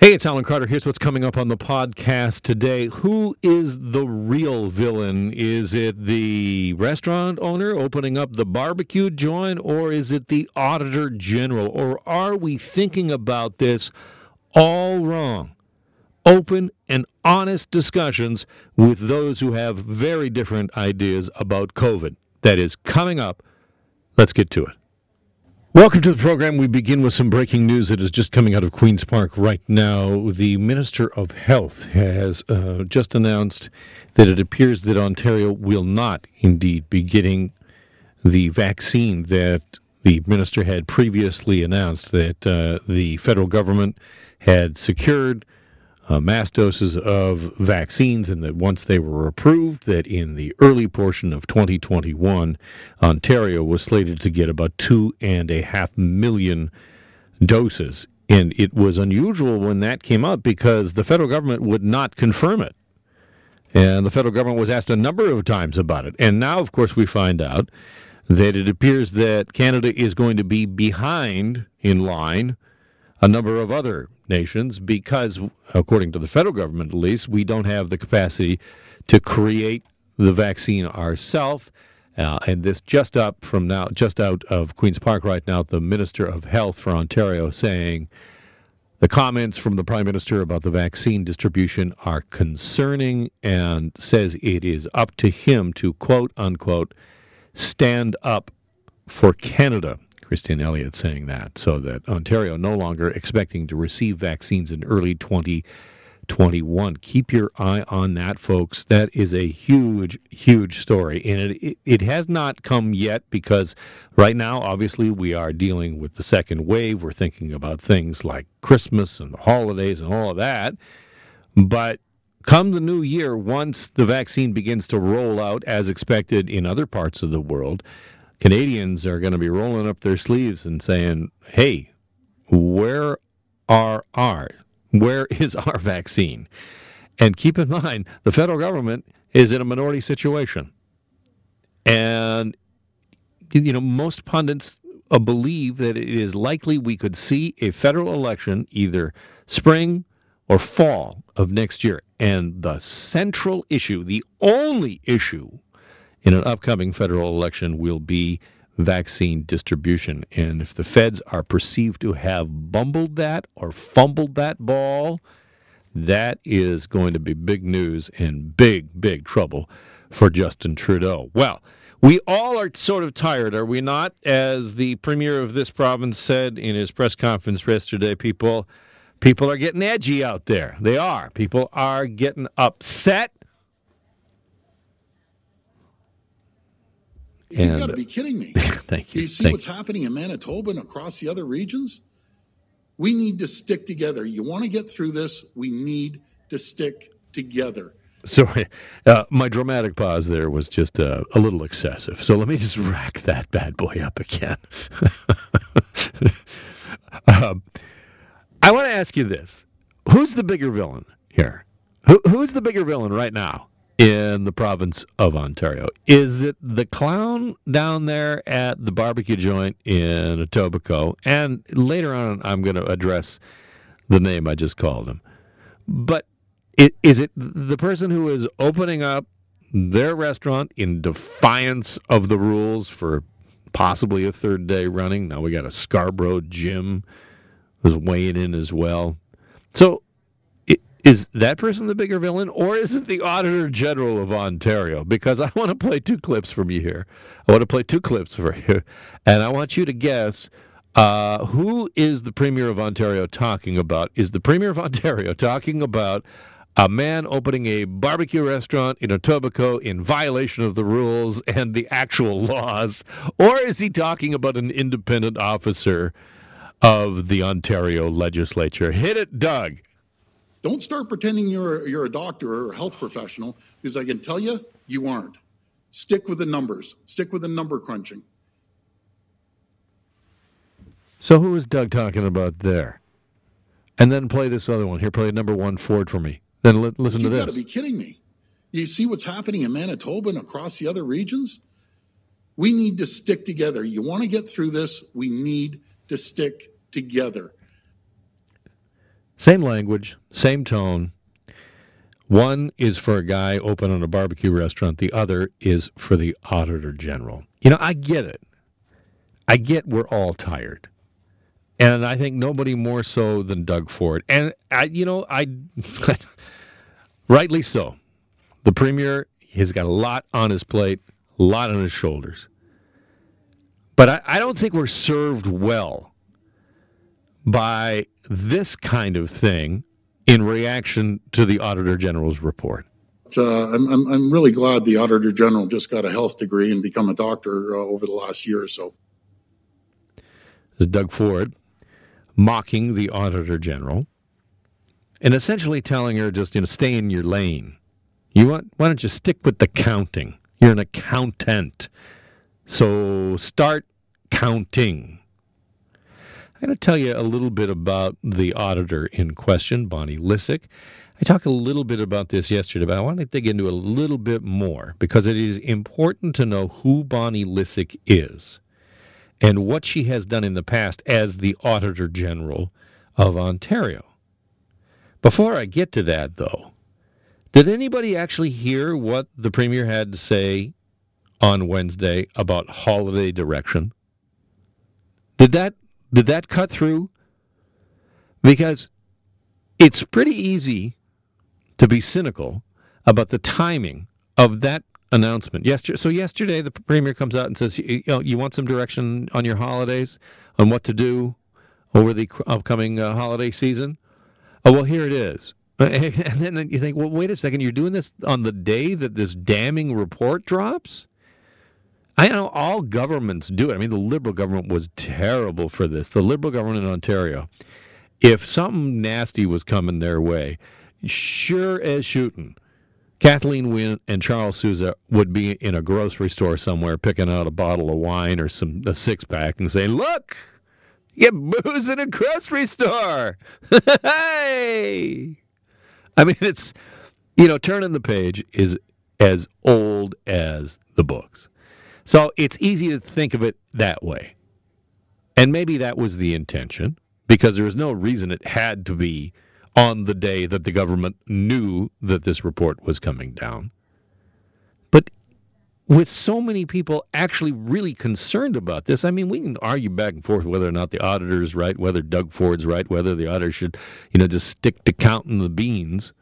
Hey, it's Alan Carter. Here's what's coming up on the podcast today. Who is the real villain? Is it the restaurant owner opening up the barbecue joint, or is it the Auditor General? Or are we thinking about this all wrong? Open and honest discussions with those who have very different ideas about COVID. That is coming up. Let's get to it. Welcome to the program. We begin with some breaking news that is just coming out of Queen's Park right now. The Minister of Health has just announced that it appears that Ontario will not indeed be getting the vaccine that the minister had previously announced, that the federal government had secured mass doses of vaccines, and that once they were approved, that in the early portion of 2021, Ontario was slated to get about 2.5 million doses. And it was unusual when that came up because the federal government would not confirm it. And the federal government was asked a number of times about it. And now, of course, we find out that it appears that Canada is going to be behind in line a number of other nations because, according to the federal government at least, we don't have the capacity to create the vaccine ourselves. And this just up from now, just out of Queen's Park right now, the Minister of Health for Ontario saying the comments from the Prime Minister about the vaccine distribution are concerning, and says it is up to him to, quote unquote, stand up for Canada. Christine Elliott saying that, so that Ontario no longer expecting to receive vaccines in early 2021. Keep your eye on that, folks. That is a huge, huge story. And it has not come yet because right now, obviously, we are dealing with the second wave. We're thinking about things like Christmas and the holidays and all of that. But come the new year, once the vaccine begins to roll out as expected in other parts of the world, Canadians are going to be rolling up their sleeves and saying, hey, where is our vaccine? And keep in mind, the federal government is in a minority situation. And, you know, most pundits believe that it is likely we could see a federal election either spring or fall of next year. And the central issue, the only issue in an upcoming federal election, will be vaccine distribution. And if the feds are perceived to have bumbled that or fumbled that ball, that is going to be big news and big, big trouble for Justin Trudeau. Well, we all are sort of tired, are we not? As the premier of this province said in his press conference yesterday, people are getting edgy out there. They are. People are getting upset. You've got to be kidding me. Thank you. Do you see what's happening in Manitoba and across the other regions? We need to stick together. You want to get through this, we need to stick together. Sorry, my dramatic pause there was just a little excessive. So let me just rack that bad boy up again. I want to ask you this. Who's the bigger villain here? Who's the bigger villain right now in the province of Ontario? Is it the clown down there at the barbecue joint in Etobicoke? And later on, I'm going to address the name I just called him. But is it the person who is opening up their restaurant in defiance of the rules for possibly a third day running? Now we got a Scarborough gym who's weighing in as well. So is that person the bigger villain, or is it the Auditor General of Ontario? Because I want to play two clips from you here. I want to play two clips for you, and I want you to guess who is the Premier of Ontario talking about. Is the Premier of Ontario talking about a man opening a barbecue restaurant in Etobicoke in violation of the rules and the actual laws, or is he talking about an independent officer of the Ontario legislature? Hit it, Doug. Don't start pretending you're a doctor or a health professional, because I can tell you, you aren't. Stick with the numbers. Stick with the number crunching. So who is Doug talking about there? And then play this other one. Here, play number one Ford for me. Then listen to this. You've got to be kidding me. You see what's happening in Manitoba and across the other regions? We need to stick together. You want to get through this, we need to stick together. Same language, same tone. One is for a guy opening a barbecue restaurant. The other is for the Auditor General. You know, I get it. I get we're all tired. And I think nobody more so than Doug Ford. And, I rightly so. The Premier has got a lot on his plate, a lot on his shoulders. But I don't think we're served well by this kind of thing in reaction to the Auditor General's report. I'm really glad the Auditor General just got a health degree and become a doctor over the last year or so. This is Doug Ford mocking the Auditor General and essentially telling her just, stay in your lane. Why don't you stick with the counting? You're an accountant. So start counting. I'm going to tell you a little bit about the auditor in question, Bonnie Lissick. I talked a little bit about this yesterday, but I want to dig into a little bit more because it is important to know who Bonnie Lissick is and what she has done in the past as the Auditor General of Ontario. Before I get to that, though, did anybody actually hear what the Premier had to say on Wednesday about holiday direction? Did that cut through? Because it's pretty easy to be cynical about the timing of that announcement. Yesterday, the Premier comes out and says, you want some direction on your holidays, on what to do over the upcoming holiday season? Oh, well, here it is. And then you think, well, wait a second, you're doing this on the day that this damning report drops? I know all governments do it. I mean, the Liberal government was terrible for this. The Liberal government in Ontario, if something nasty was coming their way, sure as shooting, Kathleen Wynne and Charles Sousa would be in a grocery store somewhere picking out a bottle of wine or a six-pack and saying, look, you get booze in a grocery store. Hey! I mean, it's, turning the page is as old as the books. So it's easy to think of it that way. And maybe that was the intention, because there was no reason it had to be on the day that the government knew that this report was coming down. But with so many people actually really concerned about this, I mean, we can argue back and forth whether or not the auditor's right, whether Doug Ford's right, whether the auditor should, just stick to counting the beans.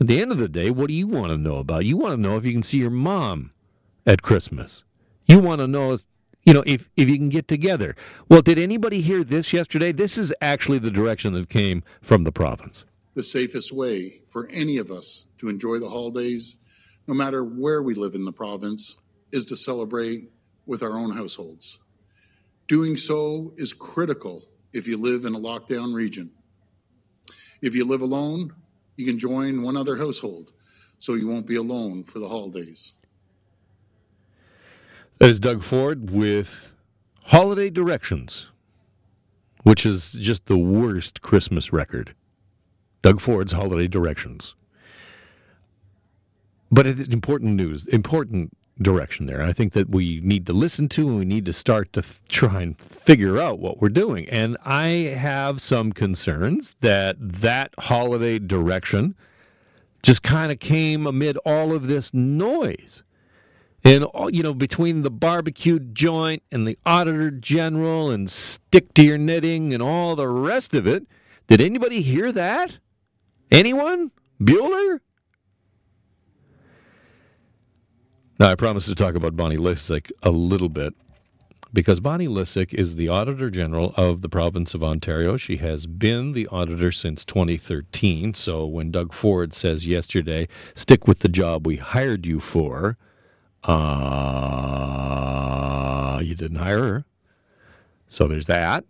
At the end of the day, what do you want to know about? You want to know if you can see your mom at Christmas. You want to know, if you can get together. Well, did anybody hear this yesterday? This is actually the direction that came from the province. The safest way for any of us to enjoy the holidays, no matter where we live in the province, is to celebrate with our own households. Doing so is critical if you live in a lockdown region. If you live alone, you can join one other household, so you won't be alone for the holidays. That is Doug Ford with Holiday Directions, which is just the worst Christmas record. Doug Ford's Holiday Directions. But it's important news, important direction there. I think that we need to listen to and we need to start to try and figure out what we're doing. And I have some concerns that holiday direction just kind of came amid all of this noise. And, between the barbecue joint and the Auditor General and stick to your knitting and all the rest of it, did anybody hear that? Anyone? Bueller? Now, I promised to talk about Bonnie Lissick a little bit, because Bonnie Lissick is the Auditor General of the province of Ontario. She has been the Auditor since 2013, so when Doug Ford says yesterday, stick with the job we hired you for, you didn't hire her. So there's that.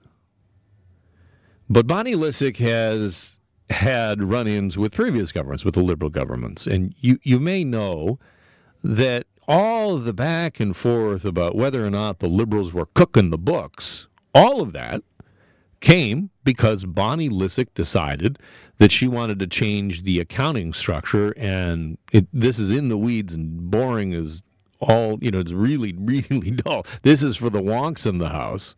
But Bonnie Lissick has had run-ins with previous governments, with the Liberal governments. And you may know that all of the back and forth about whether or not the Liberals were cooking the books, all of that came because Bonnie Lissick decided that she wanted to change the accounting structure. And this is in the weeds and boring as all, it's really, really dull. This is for the wonks in the house.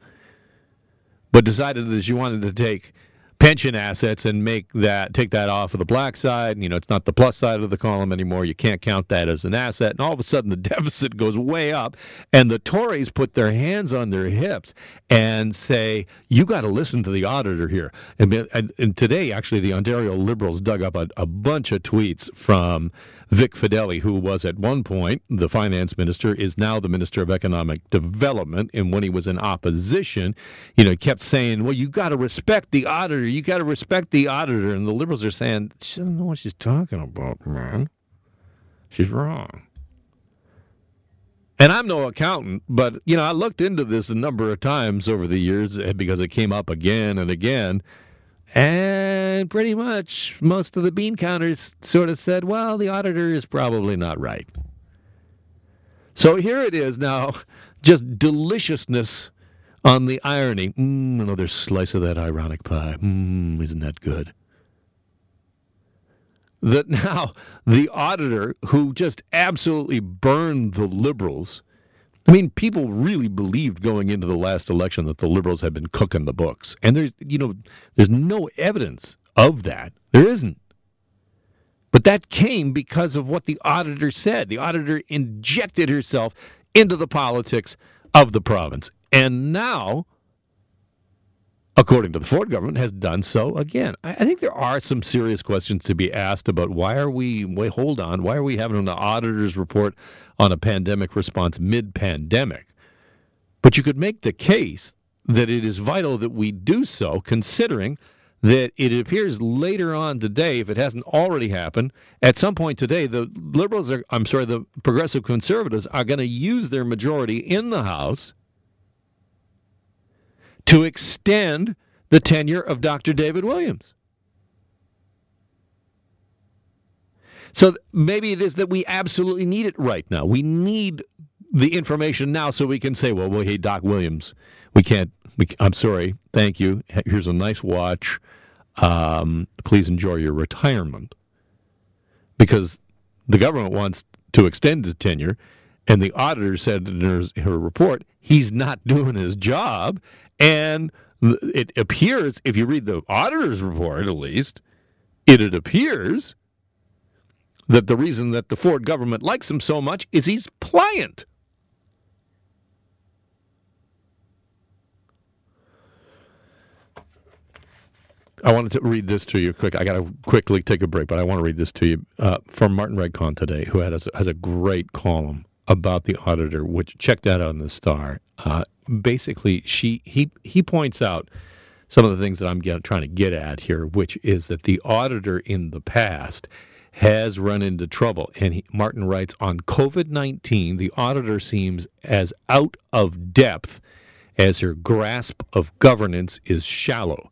But decided that she wanted to take pension assets and make that, take that off of the black side. You know, it's not the plus side of the column anymore. You can't count that as an asset. And all of a sudden the deficit goes way up, and the Tories put their hands on their hips and say, you got to listen to the auditor here. And today, actually, the Ontario Liberals dug up a bunch of tweets from Vic Fedeli, who was at one point the finance minister, is now the minister of economic development. And when he was in opposition, you know, he kept saying, well, you got to respect the auditor. You got to respect the auditor. And the Liberals are saying, she doesn't know what she's talking about, man. She's wrong. And I'm no accountant, but, you know, I looked into this a number of times over the years because it came up again and again. And pretty much most of the bean counters sort of said, well, the auditor is probably not right. So here it is now, just deliciousness on the irony. Another slice of that ironic pie. Isn't that good? That now the auditor who just absolutely burned the Liberals, I mean, people really believed going into the last election that the Liberals had been cooking the books. And there's, you know, there's no evidence of that. There isn't. But that came because of what the auditor said. The auditor injected herself into the politics of the province. And now, according to the Ford government, has done so again. I think there are some serious questions to be asked about why are we having an auditor's report on a pandemic response mid-pandemic? But you could make the case that it is vital that we do so, considering that it appears later on today, if it hasn't already happened, at some point today, the Progressive Conservatives are going to use their majority in the House to extend the tenure of Dr. David Williams. So maybe it is that we absolutely need it right now. We need the information now so we can say, well, hey, Doc Williams, I'm sorry, thank you, here's a nice watch, please enjoy your retirement. Because the government wants to extend his tenure, and the auditor said in her report, he's not doing his job. And it appears, if you read the auditor's report at least, it appears that the reason that the Ford government likes him so much is he's pliant. I wanted to read this to you quick. I got to quickly take a break, but I want to read this to you from Martin Redcon today, who has a great column about the auditor, which, check that out in the Star. Basically, he points out some of the things that I'm trying to get at here, which is that the auditor in the past has run into trouble. And Martin writes, on COVID-19, the auditor seems as out of depth as her grasp of governance is shallow,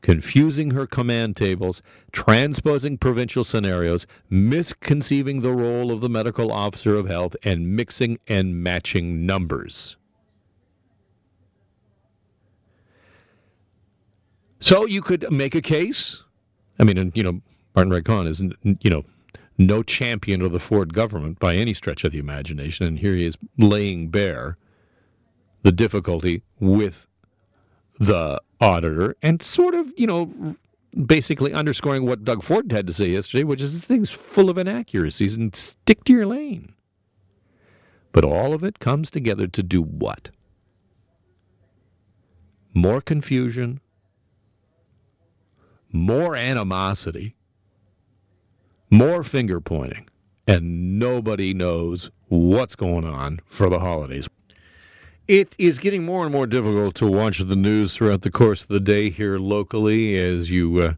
confusing her command tables, transposing provincial scenarios, misconceiving the role of the medical officer of health, and mixing and matching numbers. So you could make a case. I mean, and, you know, Martin Redcon is, you know, no champion of the Ford government by any stretch of the imagination, and here he is laying bare the difficulty with the auditor and sort of, you know, basically underscoring what Doug Ford had to say yesterday, which is the thing's full of inaccuracies and stick to your lane. But all of it comes together to do what? More confusion, more animosity, more finger-pointing, and nobody knows what's going on for the holidays. It is getting more and more difficult to watch the news throughout the course of the day here locally as you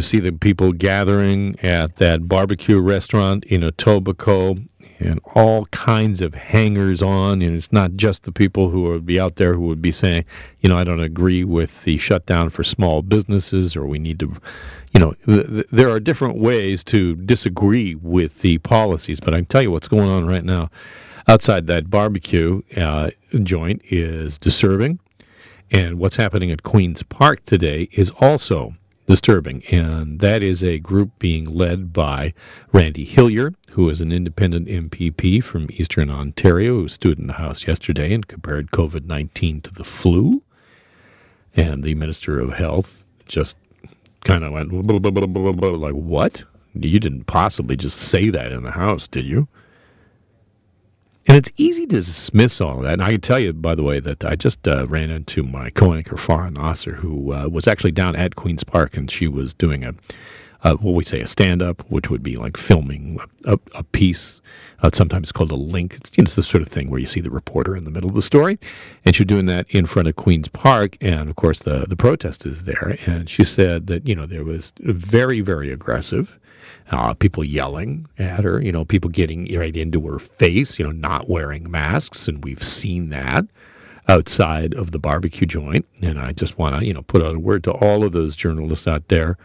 see the people gathering at that barbecue restaurant in Etobicoke and all kinds of hangers-on, and it's not just the people who would be out there who would be saying, you know, I don't agree with the shutdown for small businesses, or we need to, you know, there are different ways to disagree with the policies, but I can tell you what's going on right now outside that barbecue joint is disturbing, and what's happening at Queen's Park today is also disturbing, and that is a group being led by Randy Hillier, who is an independent MPP from Eastern Ontario, who stood in the House yesterday and compared COVID-19 to the flu. And the Minister of Health just kind of went, blah, blah, blah, blah, blah, like, what? You didn't possibly just say that in the House, did you? And it's easy to dismiss all of that. And I can tell you, by the way, that I just ran into my co-anchor, Farah Nasser, who was actually down at Queen's Park, and she was doing a stand-up, which would be like filming a piece. Sometimes it's called a link. It's the sort of thing where you see the reporter in the middle of the story. And she's doing that in front of Queen's Park. And, of course, the protest is there. And she said that, there was very, very aggressive people yelling at her, people getting right into her face, not wearing masks. And we've seen that outside of the barbecue joint. And I just want to, put out a word to all of those journalists out there,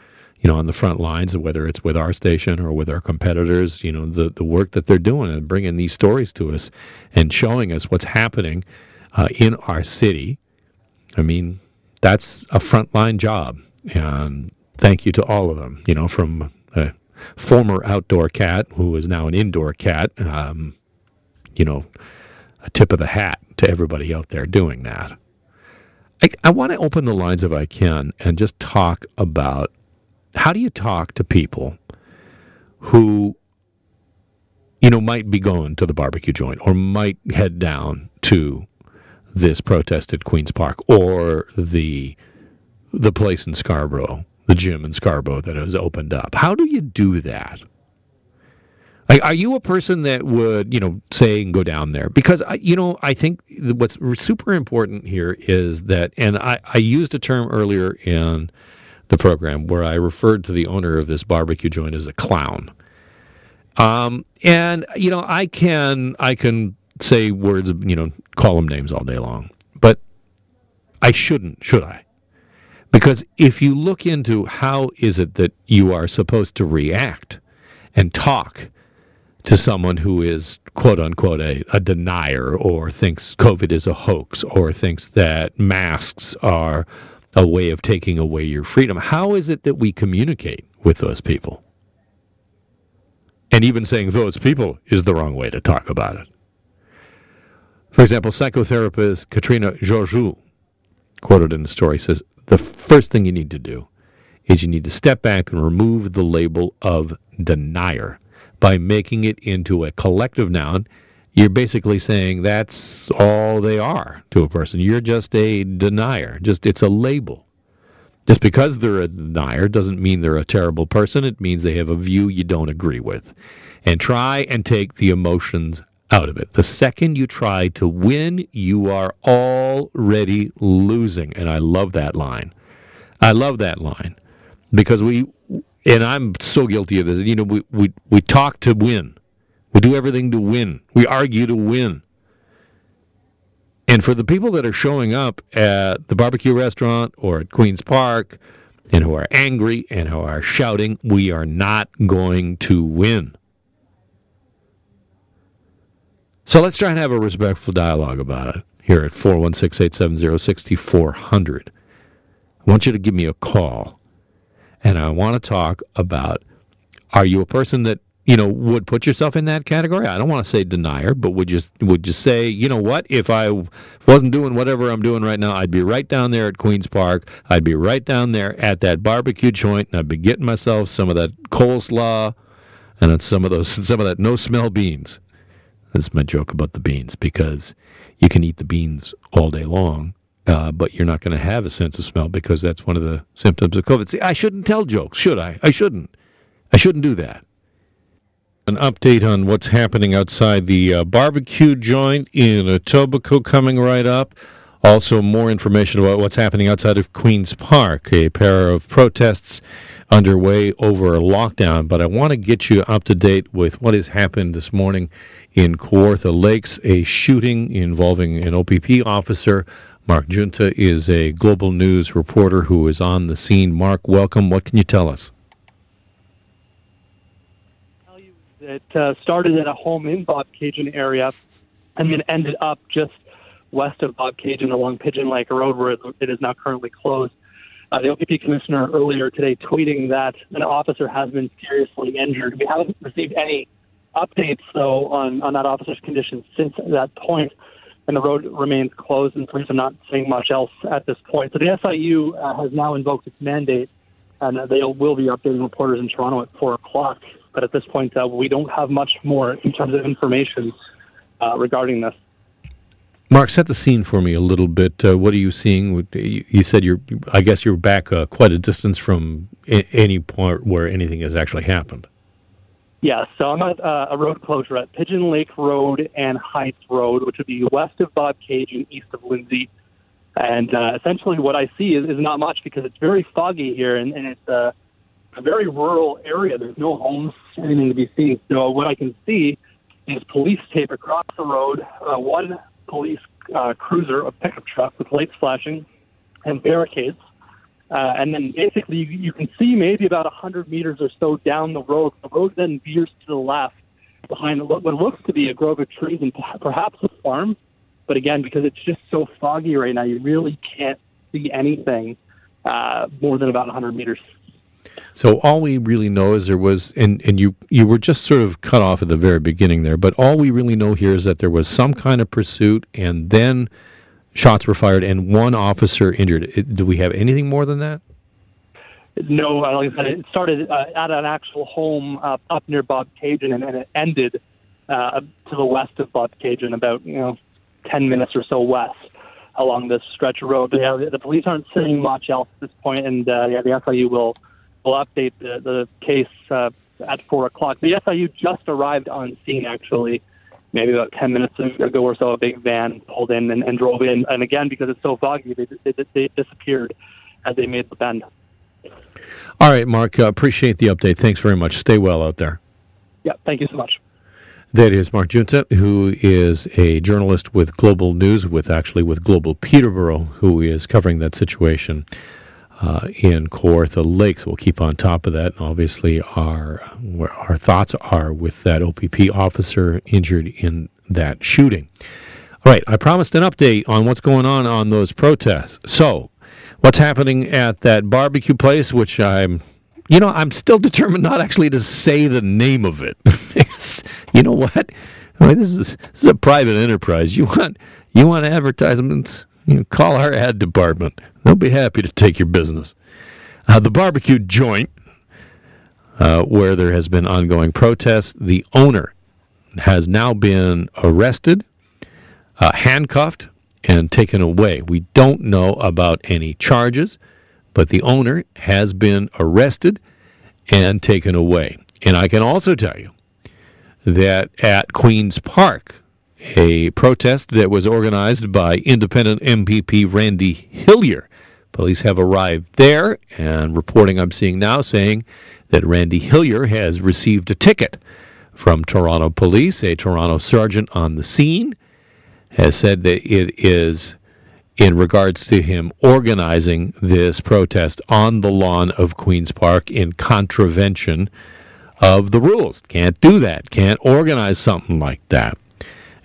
on the front lines, whether it's with our station or with our competitors, the work that they're doing and bringing these stories to us and showing us what's happening in our city. I mean, that's a frontline job. And thank you to all of them, from a former outdoor cat who is now an indoor cat, a tip of the hat to everybody out there doing that. I want to open the lines if I can and just talk about how do you talk to people who, might be going to the barbecue joint or might head down to this protest at Queen's Park or the place in Scarborough, the gym in Scarborough that has opened up? How do you do that? Like, are you a person that would, say and go down there? Because, I think what's super important here is that, and I used a term earlier in the program where I referred to the owner of this barbecue joint as a clown. And, I can say words, call them names all day long. But I shouldn't, should I? Because if you look into how is it that you are supposed to react and talk to someone who is, quote-unquote, a denier or thinks COVID is a hoax or thinks that masks are a way of taking away your freedom. How is it that we communicate with those people? And even saying those people is the wrong way to talk about it. For example, psychotherapist Katrina Georgiou, quoted in the story, says, the first thing you need to do is you need to step back and remove the label of denier. By making it into a collective noun, you're basically saying that's all they are to a person. You're just a denier. Just it's a label. Just because they're a denier doesn't mean they're a terrible person. It means they have a view you don't agree with. And try and take the emotions out of it. The second you try to win, you are already losing. And I love that line. I love that line. Because and I'm so guilty of this, we talk to win. We do everything to win. We argue to win. And for the people that are showing up at the barbecue restaurant or at Queen's Park and who are angry and who are shouting, we are not going to win. So let's try and have a respectful dialogue about it here at 416-870-6400. I want you to give me a call. And I want to talk about, are you a person that would put yourself in that category? I don't want to say denier, but would you say, what, if I wasn't doing whatever I'm doing right now, I'd be right down there at Queen's Park, I'd be right down there at that barbecue joint, and I'd be getting myself some of that coleslaw and then some of that no-smell beans. That's my joke about the beans, because you can eat the beans all day long, but you're not going to have a sense of smell because that's one of the symptoms of COVID. See, I shouldn't tell jokes, should I? I shouldn't. I shouldn't do that. An update on what's happening outside the barbecue joint in Etobicoke coming right up. Also, more information about what's happening outside of Queen's Park. A pair of protests underway over a lockdown. But I want to get you up to date with what has happened this morning in Kawartha Lakes. A shooting involving an OPP officer. Mark Giunta is a Global News reporter who is on the scene. Mark, welcome. What can you tell us? It started at a home in Bobcaygeon area and then ended up just west of Bobcaygeon along Pigeon Lake Road, where it is now currently closed. The OPP commissioner earlier today tweeting that an officer has been seriously injured. We haven't received any updates, though, on that officer's condition since that point, and the road remains closed, and police are not saying much else at this point. So the SIU has now invoked its mandate and they will be updating reporters in Toronto at 4 o'clock. But at this point, we don't have much more in terms of information regarding this. Mark, set the scene for me a little bit. What are you seeing? You said you're back quite a distance from any part where anything has actually happened. Yeah, so I'm at a road closure at Pigeon Lake Road and Heights Road, which would be west of Bobcaygeon, east of Lindsay. And essentially what I see is not much because it's very foggy here, and it's a very rural area. There's no homes, anything to be seen. So what I can see is police tape across the road, one police cruiser, a pickup truck with lights flashing, and barricades. And then basically you can see maybe about 100 meters or so down the road. The road then veers to the left behind what looks to be a grove of trees and perhaps a farm. But again, because it's just so foggy right now, you really can't see anything more than about 100 meters. So all we really know is there was, and you were just sort of cut off at the very beginning there, but all we really know here is that there was some kind of pursuit, and then shots were fired, and one officer injured. Do we have anything more than that? No, like I said, it started at an actual home up near Bobcaygeon, and it ended to the west of Bobcaygeon, about 10 minutes or so west along this stretch of road. But, the police aren't saying much else at this point, and the SIU will update the case at 4 o'clock. The SIU just arrived on scene, actually, maybe about 10 minutes ago or so. A big van pulled in and drove in. And again, because it's so foggy, they disappeared as they made the bend. All right, Mark, appreciate the update. Thanks very much. Stay well out there. Yeah, thank you so much. That is Mark Giunta, who is a journalist with Global News, with Global Peterborough, who is covering that situation in Kawartha Lakes. We'll keep on top of that, and obviously our thoughts are with that OPP officer injured in that shooting. All right, I promised an update on what's going on those protests. So, what's happening at that barbecue place, which I'm still determined not actually to say the name of it. You know what? I mean, this is a private enterprise. You want advertisements? You call our ad department. They'll be happy to take your business. The barbecue joint, where there has been ongoing protests, the owner has now been arrested, handcuffed, and taken away. We don't know about any charges, but the owner has been arrested and taken away. And I can also tell you that at Queen's Park, a protest that was organized by independent MPP Randy Hillier. Police have arrived there, and reporting I'm seeing now saying that Randy Hillier has received a ticket from Toronto Police. A Toronto sergeant on the scene has said that it is in regards to him organizing this protest on the lawn of Queen's Park in contravention of the rules. Can't do that. Can't organize something like that.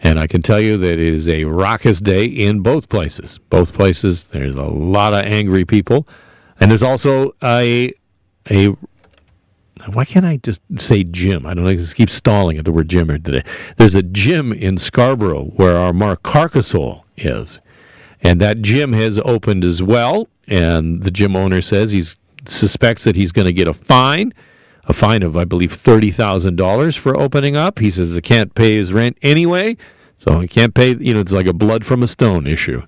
And I can tell you that it is a raucous day in both places. Both places, there's a lot of angry people. And there's also a why can't I just say gym? I don't know. I just keep stalling at the word gym here today. There's a gym in Scarborough where our Mark Carcassol is. And that gym has opened as well. And the gym owner says he suspects that he's going to get a fine of, I believe, $30,000 for opening up. He says he can't pay his rent anyway, so he can't pay, it's like a blood from a stone issue.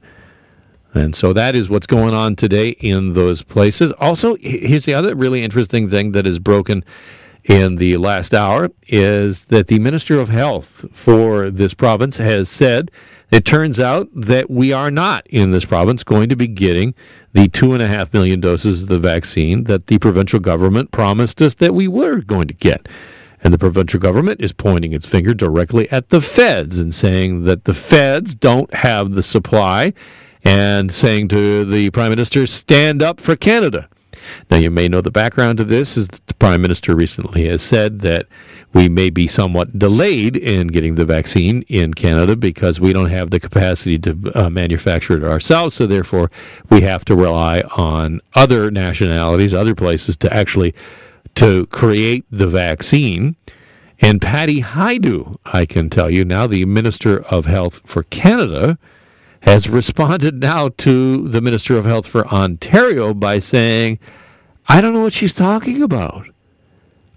And so that is what's going on today in those places. Also, here's the other really interesting thing that is broken in the last hour, is that the Minister of Health for this province has said it turns out that we are not in this province going to be getting the 2.5 million doses of the vaccine that the provincial government promised us that we were going to get. And the provincial government is pointing its finger directly at the feds and saying that the feds don't have the supply, and saying to the Prime Minister, stand up for Canada. Now, you may know the background to this is that the Prime Minister recently has said that we may be somewhat delayed in getting the vaccine in Canada because we don't have the capacity to manufacture it ourselves, so therefore we have to rely on other nationalities, other places to create the vaccine. And Patty Hajdu, I can tell you now, the Minister of Health for Canada, has responded now to the Minister of Health for Ontario by saying, I don't know what she's talking about.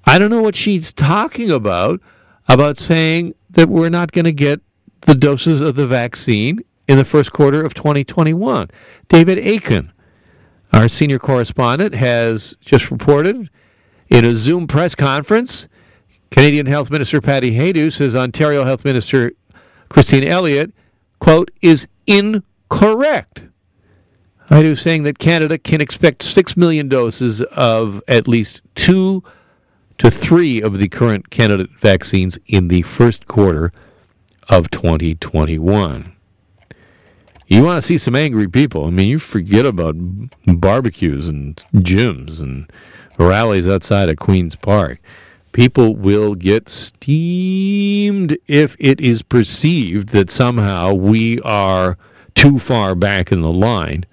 I don't know what she's talking about saying that we're not going to get the doses of the vaccine in the first quarter of 2021. David Akin, our senior correspondent, has just reported in a Zoom press conference, Canadian Health Minister Patty Hajdu says Ontario Health Minister Christine Elliott, quote, is incorrect. Hajdu saying that Canada can expect 6 million doses of at least 2 to 3 of the current candidate vaccines in the first quarter of 2021. You want to see some angry people. I mean, you forget about barbecues and gyms and rallies outside of Queen's Park. People will get steamed if it is perceived that somehow we are too far back in the line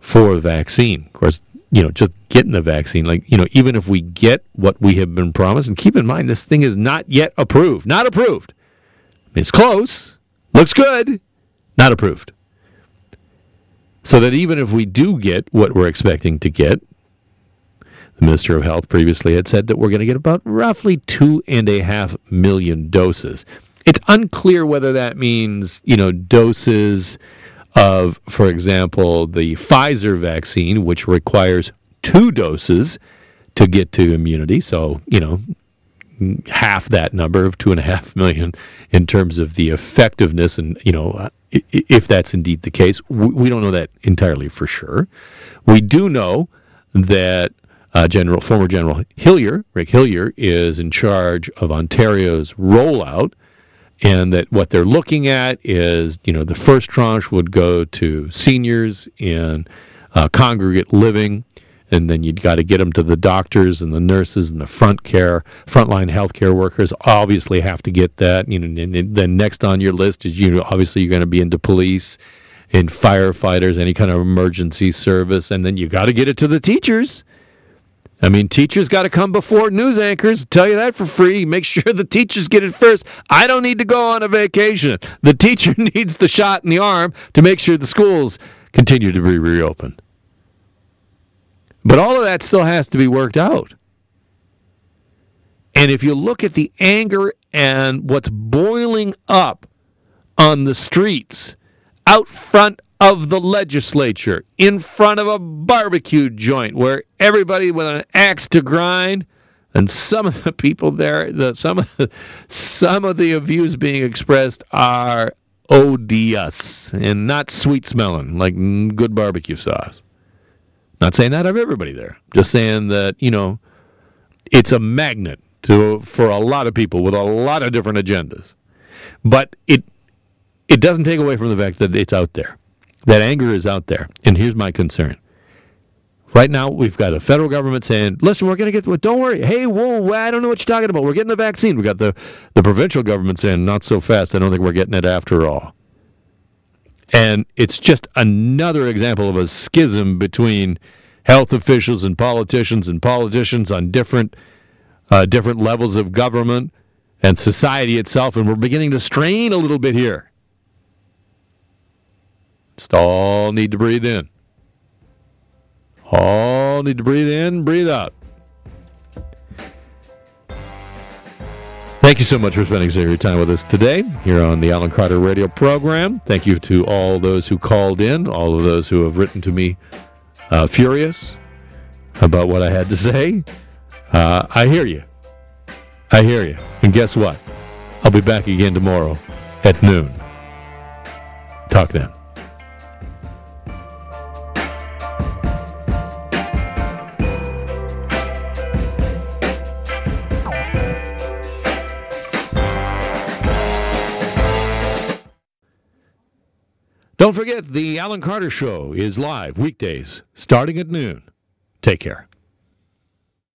for a vaccine. Of course, you know, just getting the vaccine, like, you know, even if we get what we have been promised, and keep in mind, this thing is not yet approved. Not approved. It's close. Looks good. Not approved. So that even if we do get what we're expecting to get, the Minister of Health previously had said that we're going to get about roughly 2.5 million doses. It's unclear whether that means, you know, doses of, for example, the Pfizer vaccine, which requires 2 doses to get to immunity. So, you know, half that number of 2.5 million in terms of the effectiveness. And, you know, if that's indeed the case, we don't know that entirely for sure. We do know that former General Hillier, Rick Hillier, is in charge of Ontario's rollout, and that what they're looking at is, you know, the first tranche would go to seniors in congregate living, and then you've got to get them to the doctors and the nurses and the frontline healthcare workers. Obviously, have to get that. You know, and then next on your list is, you know, obviously you're going to be into police and firefighters, any kind of emergency service, and then you got to get it to the teachers. I mean, teachers got to come before news anchors. Tell you that for free. Make sure the teachers get it first. I don't need to go on a vacation. The teacher needs the shot in the arm to make sure the schools continue to be reopened. But all of that still has to be worked out. And if you look at the anger and what's boiling up on the streets, out front of the legislature, in front of a barbecue joint where everybody with an axe to grind, and some of the people there, some of the views being expressed are odious and not sweet smelling like good barbecue sauce. Not saying that of everybody there, just saying that, you know, it's a magnet for a lot of people with a lot of different agendas, but it doesn't take away from the fact that it's out there. That anger is out there, and here's my concern. Right now, we've got a federal government saying, listen, we're going to get, don't worry, hey, whoa, I don't know what you're talking about, we're getting the vaccine. We've got the provincial government saying, not so fast, I don't think we're getting it after all. And it's just another example of a schism between health officials and politicians on different levels of government and society itself, and we're beginning to strain a little bit here. All need to breathe in. All need to breathe in, breathe out. Thank you so much for spending some of your time with us today here on the Alan Carter radio program. Thank you to all those who called in, all of those who have written to me furious about what I had to say. I hear you. I hear you. And guess what? I'll be back again tomorrow at noon. Talk then. Don't forget, the Alan Carter Show is live weekdays starting at noon. Take care.